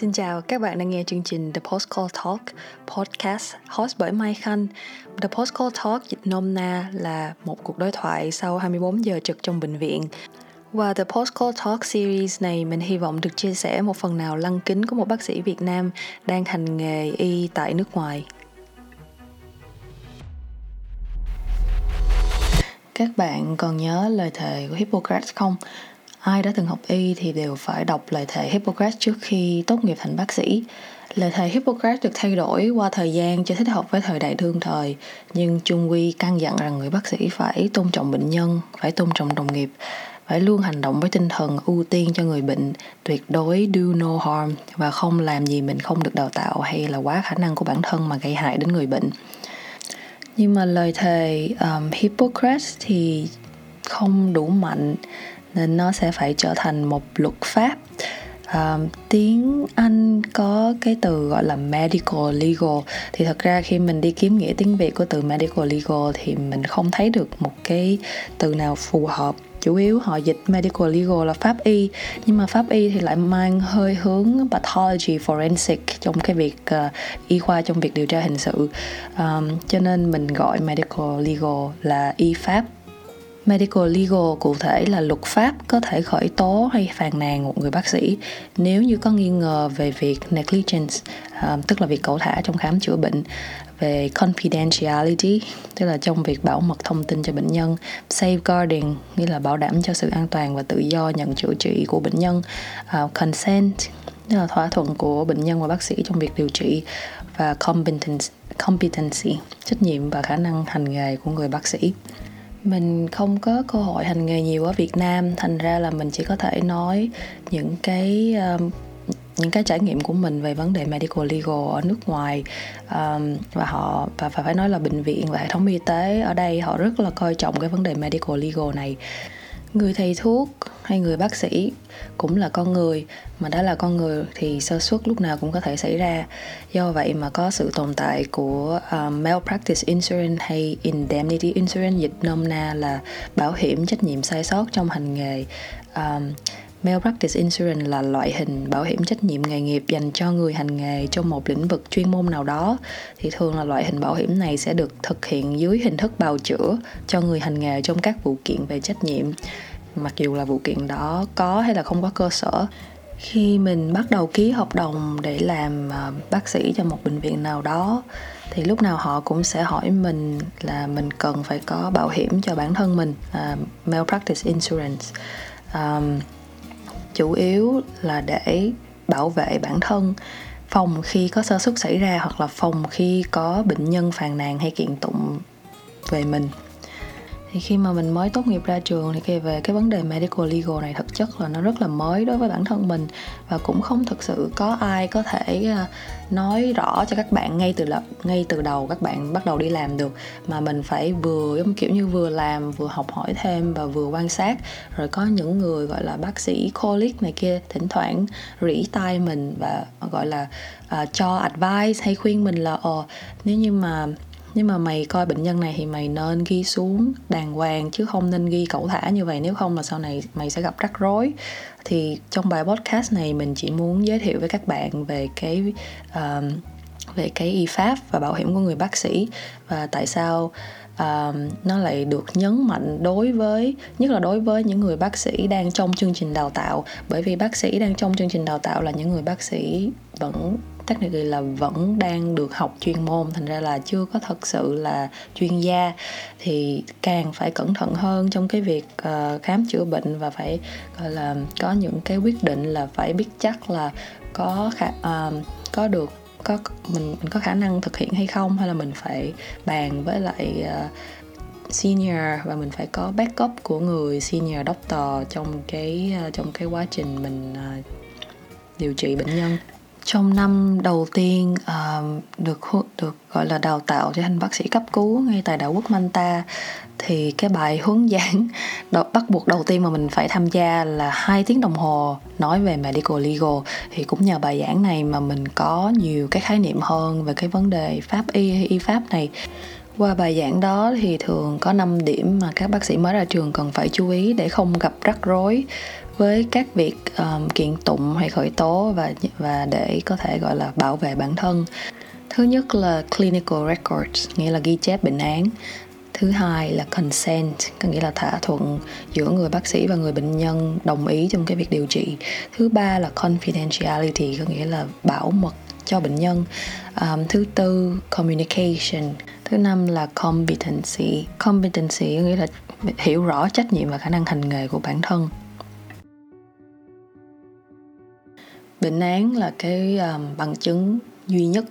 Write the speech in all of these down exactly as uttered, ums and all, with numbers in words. Xin chào, các bạn đang nghe chương trình The Post Call Talk, podcast host bởi Mai Khanh. The Post Call Talk dịch nôm na là một cuộc đối thoại sau hai mươi bốn giờ trực trong bệnh viện. Và The Post Call Talk series này, mình hy vọng được chia sẻ một phần nào lăng kính của một bác sĩ Việt Nam đang hành nghề y tại nước ngoài. Các bạn còn nhớ lời thề của Hippocrates không? Ai đã từng học y thì đều phải đọc lời thề Hippocrates trước khi tốt nghiệp thành bác sĩ. Lời thề Hippocrates được thay đổi qua thời gian cho thích hợp với thời đại đương thời, nhưng chung quy căn dặn rằng người bác sĩ phải tôn trọng bệnh nhân, phải tôn trọng đồng nghiệp, phải luôn hành động với tinh thần ưu tiên cho người bệnh, tuyệt đối do no harm và không làm gì mình không được đào tạo hay là quá khả năng của bản thân mà gây hại đến người bệnh. Nhưng mà lời thề um, Hippocrates thì không đủ mạnh, nên nó sẽ phải trở thành một luật pháp. À, tiếng Anh có cái từ gọi là medical legal. Thì thật ra khi mình đi kiếm nghĩa tiếng Việt của từ medical legal thì mình không thấy được một cái từ nào phù hợp. Chủ yếu họ dịch medical legal là pháp y, nhưng mà pháp y thì lại mang hơi hướng pathology forensic trong cái việc uh, y khoa, trong việc điều tra hình sự. Um, cho nên mình gọi medical legal là y pháp. Medical legal cụ thể là luật pháp có thể khởi tố hay phàn nàn một người bác sĩ nếu như có nghi ngờ về việc negligence, um, tức là việc cẩu thả trong khám chữa bệnh, về confidentiality, tức là trong việc bảo mật thông tin cho bệnh nhân, safeguarding, nghĩa là bảo đảm cho sự an toàn và tự do nhận chữa trị của bệnh nhân, uh, consent, tức là thỏa thuận của bệnh nhân và bác sĩ trong việc điều trị, và competence, competency, trách nhiệm và khả năng hành nghề của người bác sĩ. Mình không có cơ hội hành nghề nhiều ở Việt Nam, thành ra là mình chỉ có thể nói những cái um, những cái trải nghiệm của mình về vấn đề medical legal ở nước ngoài, um, và họ và phải nói là bệnh viện và hệ thống y tế ở đây họ rất là coi trọng cái vấn đề medical legal này. Người thầy thuốc hay người bác sĩ cũng là con người, mà đã là con người thì sơ suất lúc nào cũng có thể xảy ra. Do vậy mà có sự tồn tại của uh, malpractice insurance hay indemnity insurance, dịch nôm na là bảo hiểm trách nhiệm sai sót trong hành nghề. Um, malpractice insurance là loại hình bảo hiểm trách nhiệm nghề nghiệp dành cho người hành nghề trong một lĩnh vực chuyên môn nào đó. Thì thường là loại hình bảo hiểm này sẽ được thực hiện dưới hình thức bào chữa cho người hành nghề trong các vụ kiện về trách nhiệm, mặc dù là vụ kiện đó có hay là không có cơ sở. Khi mình bắt đầu ký hợp đồng để làm bác sĩ cho một bệnh viện nào đó thì lúc nào họ cũng sẽ hỏi mình là mình cần phải có bảo hiểm cho bản thân mình, uh, malpractice insurance, um, chủ yếu là để bảo vệ bản thân, phòng khi có sơ suất xảy ra hoặc là phòng khi có bệnh nhân phàn nàn hay kiện tụng về mình. Thì khi mà mình mới tốt nghiệp ra trường thì về cái vấn đề medical legal này thực chất là nó rất là mới đối với bản thân mình, và cũng không thực sự có ai có thể nói rõ cho các bạn ngay từ lập, ngay từ đầu các bạn bắt đầu đi làm được, mà mình phải vừa giống kiểu như vừa làm vừa học hỏi thêm và vừa quan sát. Rồi có những người gọi là bác sĩ colleague này kia thỉnh thoảng rỉ tai mình và gọi là uh, cho advice hay khuyên mình là ờ nếu như mà Nhưng mà mày coi bệnh nhân này thì mày nên ghi xuống đàng hoàng, chứ không nên ghi cẩu thả như vậy, nếu không là sau này mày sẽ gặp rắc rối. Thì trong bài podcast này mình chỉ muốn giới thiệu với các bạn về cái uh, về cái y pháp và bảo hiểm của người bác sĩ, và tại sao uh, nó lại được nhấn mạnh đối với, nhất là đối với những người bác sĩ đang trong chương trình đào tạo. Bởi vì bác sĩ đang trong chương trình đào tạo là những người bác sĩ vẫn technically là vẫn đang được học chuyên môn, thành ra là chưa có thật sự là chuyên gia, thì càng phải cẩn thận hơn trong cái việc uh, khám chữa bệnh, và phải gọi là có những cái quyết định là phải biết chắc là có khả, uh, có được có mình, mình có khả năng thực hiện hay không, hay là mình phải bàn với lại uh, senior, và mình phải có backup của người senior doctor trong cái uh, trong cái quá trình mình uh, điều trị bệnh nhân. Trong năm đầu tiên uh, được được gọi là đào tạo cho thành bác sĩ cấp cứu ngay tại đảo quốc Malta, thì cái bài hướng dẫn đó, bắt buộc đầu tiên mà mình phải tham gia là hai tiếng đồng hồ nói về medical legal. Thì cũng nhờ bài giảng này mà mình có nhiều cái khái niệm hơn về cái vấn đề pháp y hay y pháp này. Qua bài giảng đó thì thường có năm điểm mà các bác sĩ mới ra trường cần phải chú ý để không gặp rắc rối. với các việc um, kiện tụng hay khởi tố và, và để có thể gọi là bảo vệ bản thân. Thứ nhất là clinical records, nghĩa là ghi chép bệnh án. Thứ hai là consent, có nghĩa là thỏa thuận giữa người bác sĩ và người bệnh nhân đồng ý trong cái việc điều trị. Thứ ba là confidentiality, có nghĩa là bảo mật cho bệnh nhân. Um, thứ tư, communication. Thứ năm là competency. Competency có nghĩa là hiểu rõ trách nhiệm và khả năng hành nghề của bản thân. Bệnh án là cái um, bằng chứng duy nhất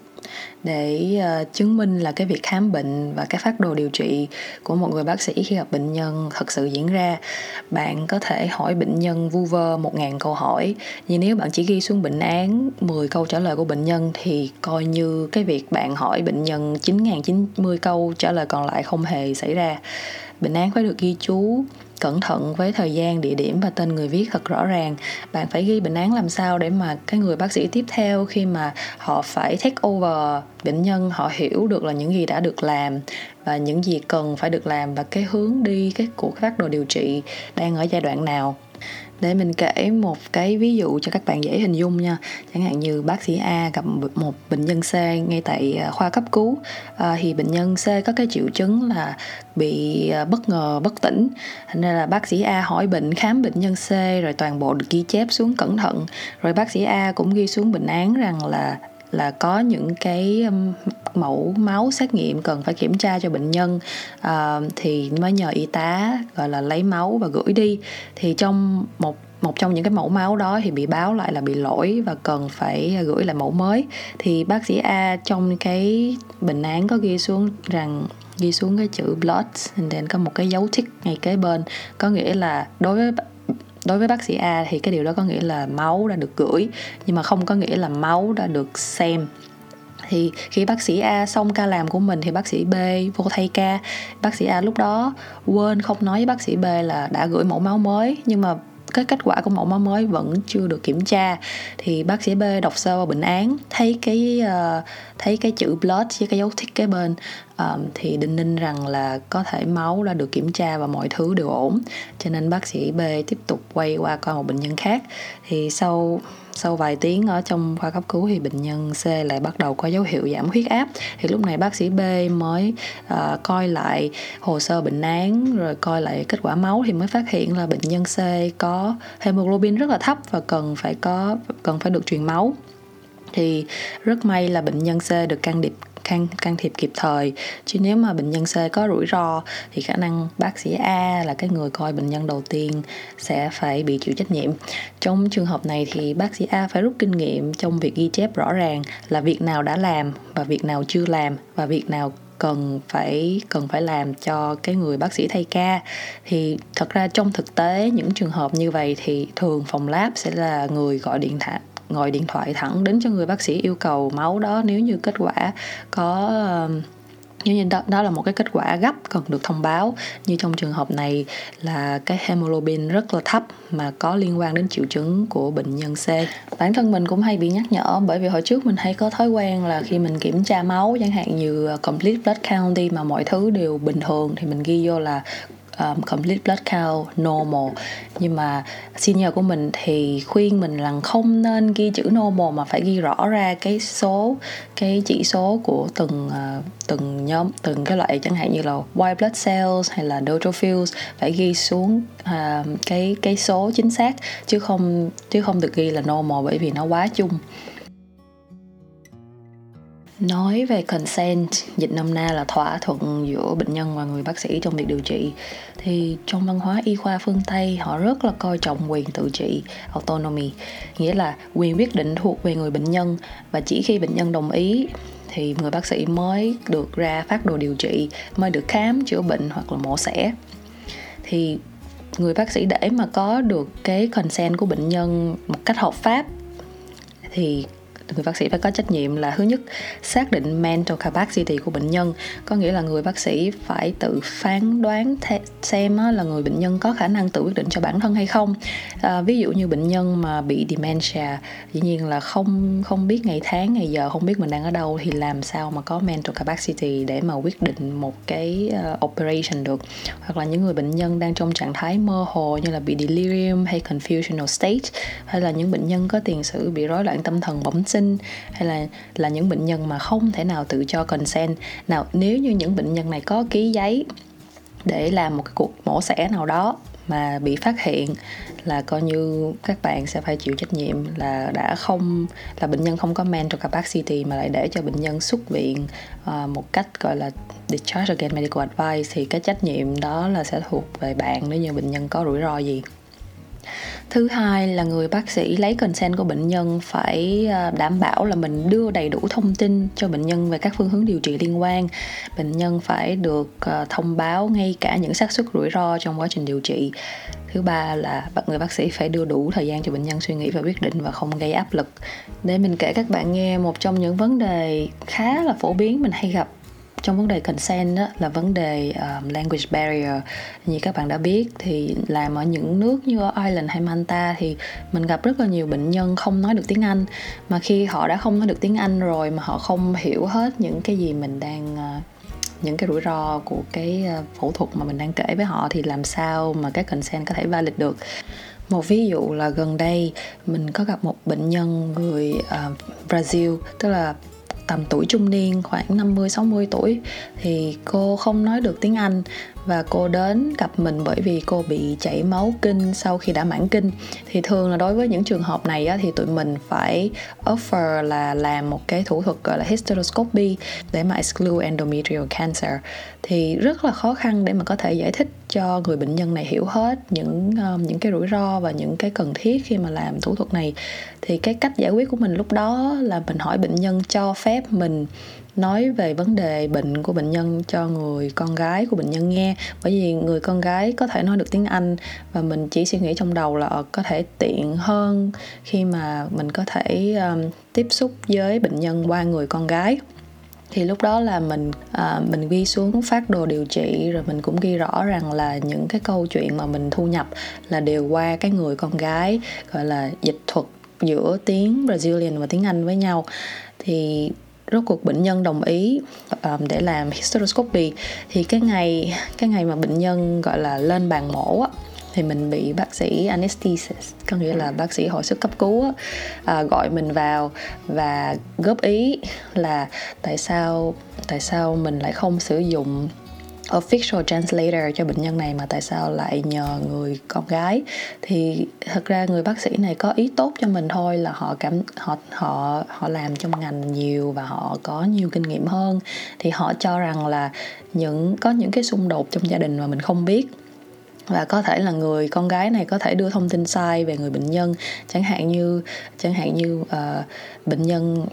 để uh, chứng minh là cái việc khám bệnh và cái phác đồ điều trị của một người bác sĩ khi gặp bệnh nhân thật sự diễn ra. Bạn có thể hỏi bệnh nhân vu vơ một nghìn câu hỏi, nhưng nếu bạn chỉ ghi xuống bệnh án mười câu trả lời của bệnh nhân thì coi như cái việc bạn hỏi bệnh nhân chín nghìn không trăm chín mươi câu trả lời còn lại không hề xảy ra. Bệnh án phải được ghi chú cẩn thận với thời gian, địa điểm và tên người viết thật rõ ràng. Bạn phải ghi bệnh án làm sao để mà cái người bác sĩ tiếp theo khi mà họ phải take over bệnh nhân, họ hiểu được là những gì đã được làm và những gì cần phải được làm và cái hướng đi cái của các phác đồ điều trị đang ở giai đoạn nào. Để mình kể một cái ví dụ cho các bạn dễ hình dung nha. Chẳng hạn như bác sĩ A gặp một bệnh nhân C ngay tại khoa cấp cứu. à, Thì bệnh nhân C có cái triệu chứng là bị bất ngờ, bất tỉnh. Thành ra là bác sĩ A hỏi bệnh, khám bệnh nhân C, rồi toàn bộ được ghi chép xuống cẩn thận. Rồi bác sĩ A cũng ghi xuống bệnh án rằng là là có những cái mẫu máu xét nghiệm cần phải kiểm tra cho bệnh nhân, à, thì mới nhờ y tá gọi là lấy máu và gửi đi. Thì trong một một trong những cái mẫu máu đó thì bị báo lại là bị lỗi và cần phải gửi lại mẫu mới. Thì bác sĩ A trong cái bệnh án có ghi xuống rằng ghi xuống cái chữ blood and then có một cái dấu tick ngay kế bên, có nghĩa là đối với Đối với bác sĩ A thì cái điều đó có nghĩa là máu đã được gửi, nhưng mà không có nghĩa là máu đã được xem. Thì khi bác sĩ A xong ca làm của mình thì bác sĩ B vô thay ca. Bác sĩ A lúc đó quên không nói với bác sĩ B là đã gửi mẫu máu mới, nhưng mà cái kết quả của mẫu máu mới vẫn chưa được kiểm tra. Thì bác sĩ B đọc sơ vào bệnh án, thấy cái uh, thấy cái chữ blood với cái dấu tick kế bên, uh, thì đinh ninh rằng là có thể máu đã được kiểm tra và mọi thứ đều ổn. Cho nên bác sĩ B tiếp tục quay qua coi một bệnh nhân khác. Thì sau sau vài tiếng ở trong khoa cấp cứu thì bệnh nhân C lại bắt đầu có dấu hiệu giảm huyết áp. Thì lúc này bác sĩ B mới uh, coi lại hồ sơ bệnh án, rồi coi lại kết quả máu thì mới phát hiện là bệnh nhân C có hemoglobin rất là thấp và cần phải có cần phải được truyền máu. Thì rất may là bệnh nhân C được can thiệp can can thiệp kịp thời, chứ nếu mà bệnh nhân C có rủi ro thì khả năng bác sĩ A là cái người coi bệnh nhân đầu tiên sẽ phải bị chịu trách nhiệm. Trong trường hợp này thì bác sĩ A phải rút kinh nghiệm trong việc ghi chép rõ ràng là việc nào đã làm và việc nào chưa làm và việc nào cần phải cần phải làm cho cái người bác sĩ thay ca. Thì thật ra trong thực tế những trường hợp như vậy thì thường phòng lab sẽ là người gọi điện thoại gọi điện thoại thẳng đến cho người bác sĩ yêu cầu máu đó, nếu như kết quả có nếu như đó, đó là một cái kết quả gấp cần được thông báo. Như trong trường hợp này là cái hemoglobin rất là thấp mà có liên quan đến triệu chứng của bệnh nhân C. Bản thân mình cũng hay bị nhắc nhở, bởi vì hồi trước mình hay có thói quen là khi mình kiểm tra máu, chẳng hạn như complete blood count đi, mà mọi thứ đều bình thường thì mình ghi vô là Um, complete blood count normal. Nhưng mà senior của mình thì khuyên mình là không nên ghi chữ normal mà phải ghi rõ ra cái số, cái chỉ số của từng uh, từng nhóm, từng cái loại, chẳng hạn như là white blood cells hay là neutrophils, phải ghi xuống uh, cái cái số chính xác, chứ không chứ không được ghi là normal bởi vì nó quá chung. Nói về consent, dịch nôm na là thỏa thuận giữa bệnh nhân và người bác sĩ trong việc điều trị. Thì trong văn hóa y khoa phương Tây, họ rất là coi trọng quyền tự trị, autonomy, nghĩa là quyền quyết định thuộc về người bệnh nhân, và chỉ khi bệnh nhân đồng ý thì người bác sĩ mới được ra phác đồ điều trị, mới được khám, chữa bệnh hoặc là mổ xẻ. Thì người bác sĩ để mà có được cái consent của bệnh nhân một cách hợp pháp thì Người bác sĩ phải có trách nhiệm là thứ nhất xác định mental capacity của bệnh nhân, có nghĩa là người bác sĩ phải tự phán đoán xem là người bệnh nhân có khả năng tự quyết định cho bản thân hay không. À, ví dụ như bệnh nhân mà bị dementia, dĩ nhiên là không không biết ngày tháng ngày giờ, không biết mình đang ở đâu thì làm sao mà có mental capacity để mà quyết định một cái uh, operation được. Hoặc là những người bệnh nhân đang trong trạng thái mơ hồ như là bị delirium hay confusional state, hay là những bệnh nhân có tiền sử bị rối loạn tâm thần bẩm sinh, hay là là những bệnh nhân mà không thể nào tự cho consent. Nào, nếu như những bệnh nhân này có ký giấy để làm một cái cuộc mổ xẻ nào đó mà bị phát hiện là coi như các bạn sẽ phải chịu trách nhiệm là đã không là bệnh nhân không có mental capacity mà lại để cho bệnh nhân xuất viện uh, một cách gọi là discharge against medical advice, thì cái trách nhiệm đó là sẽ thuộc về bạn nếu như bệnh nhân có rủi ro gì. Thứ hai là người bác sĩ lấy consent của bệnh nhân phải đảm bảo là mình đưa đầy đủ thông tin cho bệnh nhân về các phương hướng điều trị liên quan. Bệnh nhân phải được thông báo ngay cả những xác suất rủi ro trong quá trình điều trị. Thứ ba là người bác sĩ phải đưa đủ thời gian cho bệnh nhân suy nghĩ và quyết định và không gây áp lực. Để mình kể các bạn nghe một trong những vấn đề khá là phổ biến mình hay gặp trong vấn đề consent đó là vấn đề um, language barrier. Như các bạn đã biết thì làm ở những nước như ở Ireland hay Malta thì mình gặp rất là nhiều bệnh nhân không nói được tiếng Anh, mà khi họ đã không nói được tiếng Anh rồi mà họ không hiểu hết những cái gì mình đang uh, những cái rủi ro của cái phẫu thuật mà mình đang kể với họ thì làm sao mà cái consent có thể valid được. Một ví dụ là gần đây mình có gặp một bệnh nhân người uh, Brazil, tức là tầm tuổi trung niên khoảng năm mươi sáu mươi tuổi, thì cô không nói được tiếng Anh và cô đến gặp mình bởi vì cô bị chảy máu kinh sau khi đã mãn kinh. Thì thường là đối với những trường hợp này á, thì tụi mình phải offer là làm một cái thủ thuật gọi là hysteroscopy để mà exclude endometrial cancer. Thì rất là khó khăn để mà có thể giải thích cho người bệnh nhân này hiểu hết những um, những cái rủi ro và những cái cần thiết khi mà làm thủ thuật này. Thì cái cách giải quyết của mình lúc đó là mình hỏi bệnh nhân cho phép mình nói về vấn đề bệnh của bệnh nhân cho người con gái của bệnh nhân nghe, bởi vì người con gái có thể nói được tiếng Anh và mình chỉ suy nghĩ trong đầu là có thể tiện hơn khi mà mình có thể um, tiếp xúc với bệnh nhân qua người con gái. Thì lúc đó là mình à, mình ghi xuống phác đồ điều trị, rồi mình cũng ghi rõ rằng là những cái câu chuyện mà mình thu nhập là đều qua cái người con gái, gọi là dịch thuật giữa tiếng Brazilian và tiếng Anh với nhau. Thì rốt cuộc bệnh nhân đồng ý um, để làm hysteroscopy. Thì cái ngày cái ngày mà bệnh nhân gọi là lên bàn mổ á, thì mình bị bác sĩ anesthetist, có nghĩa là bác sĩ hồi sức cấp cứu á, à, gọi mình vào và góp ý là tại sao tại sao mình lại không sử dụng official translator cho bệnh nhân này mà tại sao lại nhờ người con gái. Thì thật ra người bác sĩ này có ý tốt cho mình thôi, là họ cảm họ họ họ làm trong ngành nhiều và họ có nhiều kinh nghiệm hơn, thì họ cho rằng là những có những cái xung đột trong gia đình mà mình không biết, và có thể là người con gái này có thể đưa thông tin sai về người bệnh nhân, chẳng hạn như chẳng hạn như uh, bệnh nhân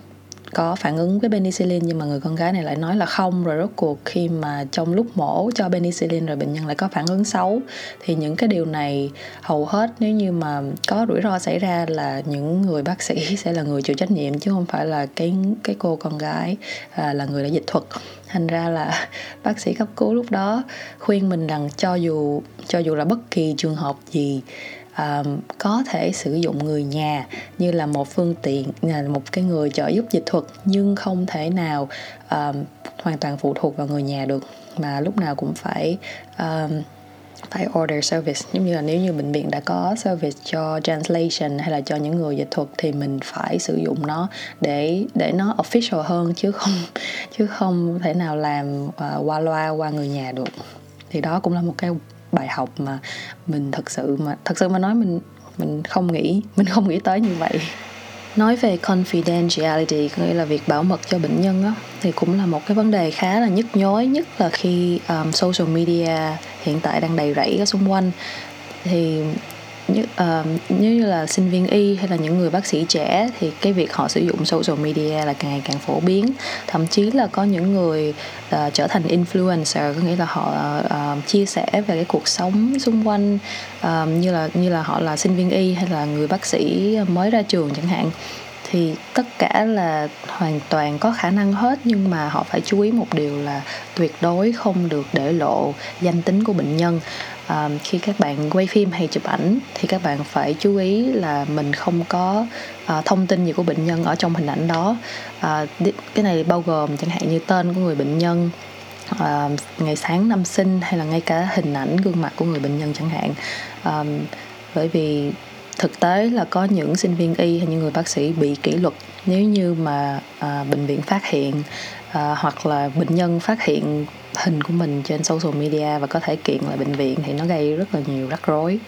có phản ứng với penicillin nhưng mà người con gái này lại nói là không, rồi rốt cuộc khi mà trong lúc mổ cho penicillin rồi bệnh nhân lại có phản ứng xấu. Thì những cái điều này hầu hết nếu như mà có rủi ro xảy ra là những người bác sĩ sẽ là người chịu trách nhiệm chứ không phải là cái cái cô con gái à, là người đã dịch thuật. Thành ra là bác sĩ cấp cứu lúc đó khuyên mình rằng cho dù cho dù là bất kỳ trường hợp gì, Um, có thể sử dụng người nhà như là một phương tiện, là một cái người trợ giúp dịch thuật, nhưng không thể nào um, hoàn toàn phụ thuộc vào người nhà được, mà lúc nào cũng phải um, phải order service. Giống như là nếu như bệnh viện đã có service cho translation hay là cho những người dịch thuật thì mình phải sử dụng nó để để nó official hơn, chứ không chứ không thể nào làm uh, qua loa qua người nhà được. Thì đó cũng là một cái bài học mà mình thật sự mà thật sự mà nói mình mình không nghĩ mình không nghĩ tới như vậy. Nói về confidentiality, nghĩa là việc bảo mật cho bệnh nhân á, thì cũng là một cái vấn đề khá là nhức nhối, nhất là khi um, social media hiện tại đang đầy rẫy ở xung quanh. Thì như, uh, như là sinh viên y hay là những người bác sĩ trẻ thì cái việc họ sử dụng social media là càng ngày càng phổ biến. Thậm chí là có những người uh, trở thành influencer, có nghĩa là họ uh, chia sẻ về cái cuộc sống xung quanh uh, như là như là họ là sinh viên y hay là người bác sĩ mới ra trường chẳng hạn. thì tất cả là hoàn toàn có khả năng hết, nhưng mà họ phải chú ý một điều là tuyệt đối không được để lộ danh tính của bệnh nhân. À, khi các bạn quay phim hay chụp ảnh thì các bạn phải chú ý là mình không có à, thông tin gì của bệnh nhân ở trong hình ảnh đó. À, cái này bao gồm chẳng hạn như tên của người bệnh nhân, à, ngày tháng năm sinh, hay là ngay cả hình ảnh gương mặt của người bệnh nhân chẳng hạn. À, bởi vì thực tế là có những sinh viên y hay những người bác sĩ bị kỷ luật nếu như mà à, bệnh viện phát hiện à, hoặc là bệnh nhân phát hiện hình của mình trên social media và có thể kiện lại bệnh viện, thì nó gây rất là nhiều rắc rối.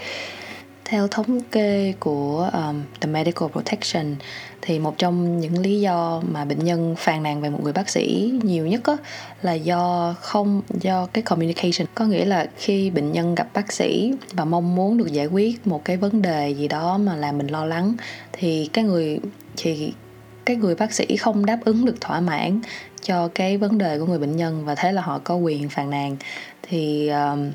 Theo thống kê của um, The Medical Protection thì một trong những lý do mà bệnh nhân phàn nàn về một người bác sĩ nhiều nhất á, là do không do cái communication, có nghĩa là khi bệnh nhân gặp bác sĩ và mong muốn được giải quyết một cái vấn đề gì đó mà làm mình lo lắng, thì cái người thì cái người bác sĩ không đáp ứng được thỏa mãn cho cái vấn đề của người bệnh nhân, và thế là họ có quyền phàn nàn. Thì um,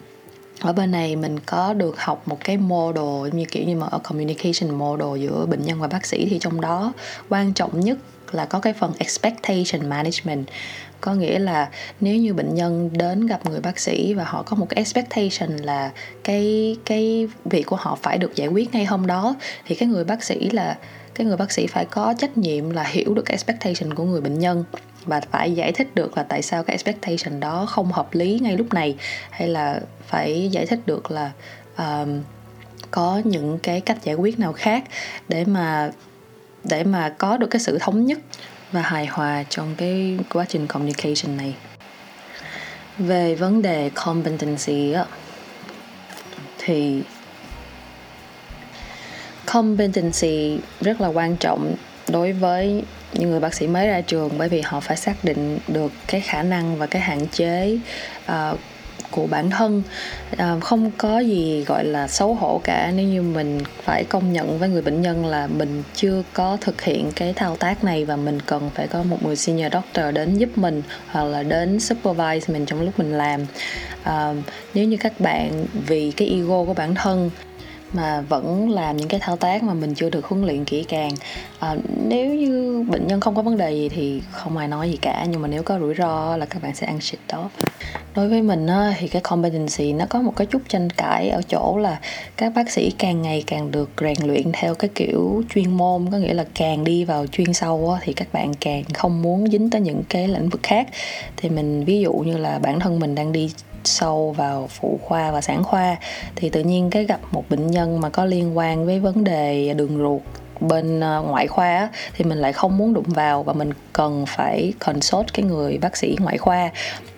ở bên này mình có được học một cái model như kiểu như mà ở communication model giữa bệnh nhân và bác sĩ, thì trong đó quan trọng nhất là có cái phần expectation management. Có nghĩa là nếu như bệnh nhân đến gặp người bác sĩ và họ có một cái expectation là cái cái việc của họ phải được giải quyết ngay hôm đó, thì cái người bác sĩ là cái người bác sĩ phải có trách nhiệm là hiểu được expectation của người bệnh nhân, và phải giải thích được là tại sao cái expectation đó không hợp lý ngay lúc này, hay là phải giải thích được là uh, có những cái cách giải quyết nào khác để mà để mà có được cái sự thống nhất và hài hòa trong cái quá trình communication này. Về vấn đề competency á, thì competency rất là quan trọng đối với những người bác sĩ mới ra trường, bởi vì họ phải xác định được cái khả năng và cái hạn chế uh, của bản thân. Uh, không có gì gọi là xấu hổ cả nếu như mình phải công nhận với người bệnh nhân là mình chưa có thực hiện cái thao tác này và mình cần phải có một người senior doctor đến giúp mình, hoặc là đến supervise mình trong lúc mình làm. Uh, nếu như các bạn vì cái ego của bản thân mà vẫn làm những cái thao tác mà mình chưa được huấn luyện kỹ càng, à, nếu như bệnh nhân không có vấn đề gì thì không ai nói gì cả, nhưng mà nếu có rủi ro là các bạn sẽ ăn shit đó. Đối với mình á, thì cái competency nó có một cái chút tranh cãi ở chỗ là các bác sĩ càng ngày càng được rèn luyện theo cái kiểu chuyên môn, có nghĩa là càng đi vào chuyên sâu á, thì các bạn càng không muốn dính tới những cái lĩnh vực khác. Thì mình ví dụ như là bản thân mình đang đi sâu vào phụ khoa và sản khoa, thì tự nhiên cái gặp một bệnh nhân mà có liên quan với vấn đề đường ruột bên ngoại khoa thì mình lại không muốn đụng vào, và mình cần phải consult cái người bác sĩ ngoại khoa.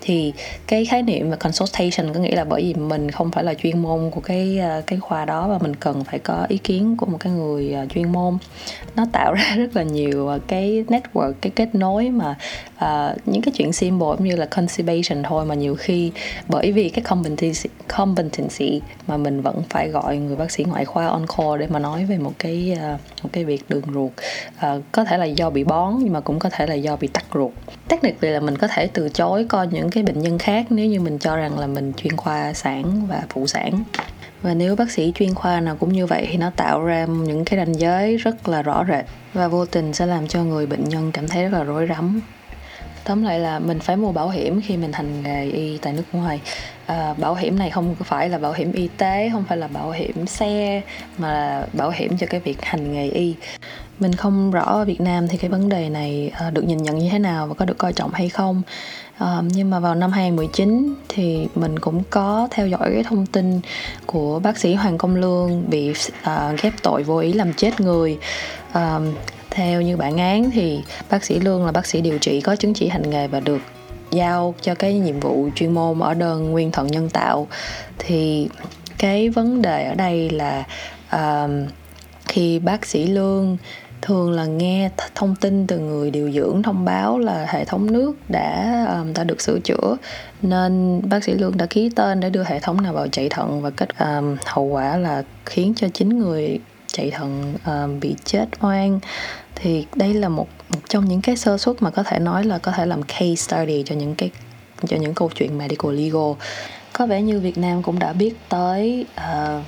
Thì cái khái niệm về consultation có nghĩa là bởi vì mình không phải là chuyên môn của cái cái khoa đó và mình cần phải có ý kiến của một cái người chuyên môn. Nó tạo ra rất là nhiều cái network, cái kết nối mà uh, những cái chuyện simple như là consultation thôi, mà nhiều khi bởi vì cái competency, competency mà mình vẫn phải gọi người bác sĩ ngoại khoa on call để mà nói về một cái uh, một cái việc đường ruột, uh, có thể là do bị bón nhưng mà cũng có thể là do bị tắc ruột. Technically là mình có thể từ chối coi những cái bệnh nhân khác nếu như mình cho rằng là mình chuyên khoa sản và phụ sản. Và nếu bác sĩ chuyên khoa nào cũng như vậy thì nó tạo ra những cái ranh giới rất là rõ rệt và vô tình sẽ làm cho người bệnh nhân cảm thấy rất là rối rắm. Tóm lại là mình phải mua bảo hiểm khi mình hành nghề y tại nước ngoài. À, bảo hiểm này không phải là bảo hiểm y tế, không phải là bảo hiểm xe, mà là bảo hiểm cho cái việc hành nghề y. Mình không rõ ở Việt Nam thì cái vấn đề này à, được nhìn nhận như thế nào và có được coi trọng hay không. À, nhưng mà vào năm hai không một chín thì mình cũng có theo dõi cái thông tin của bác sĩ Hoàng Công Lương bị à, ghép tội vô ý làm chết người. À, theo như bản án thì bác sĩ Lương là bác sĩ điều trị có chứng chỉ hành nghề và được giao cho cái nhiệm vụ chuyên môn ở đơn nguyên thận nhân tạo. Thì cái vấn đề ở đây là uh, khi bác sĩ Lương thường là nghe thông tin từ người điều dưỡng thông báo là hệ thống nước đã um, đã được sửa chữa, nên bác sĩ Lương đã ký tên để đưa hệ thống nào vào chạy thận, và kết um, hậu quả là khiến cho chín người chạy thận uh, bị chết oan. Thì đây là một, một trong những cái sơ suất mà có thể nói là có thể làm case study cho những cái cho những câu chuyện medical legal. Có vẻ như Việt Nam cũng đã biết tới uh,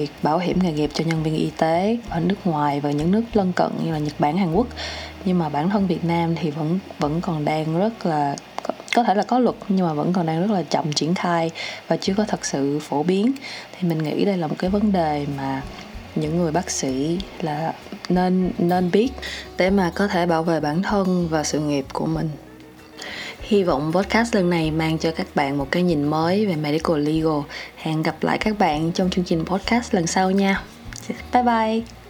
việc bảo hiểm nghề nghiệp cho nhân viên y tế ở nước ngoài và những nước lân cận như là Nhật Bản, Hàn Quốc. Nhưng mà bản thân Việt Nam thì vẫn vẫn còn đang rất là, có thể là có luật nhưng mà vẫn còn đang rất là chậm triển khai và chưa có thật sự phổ biến. Thì mình nghĩ đây là một cái vấn đề mà những người bác sĩ là nên nên biết để mà có thể bảo vệ bản thân và sự nghiệp của mình. Hy vọng podcast lần này mang cho các bạn một cái nhìn mới về medical legal. Hẹn gặp lại các bạn trong chương trình podcast lần sau nha. Bye bye.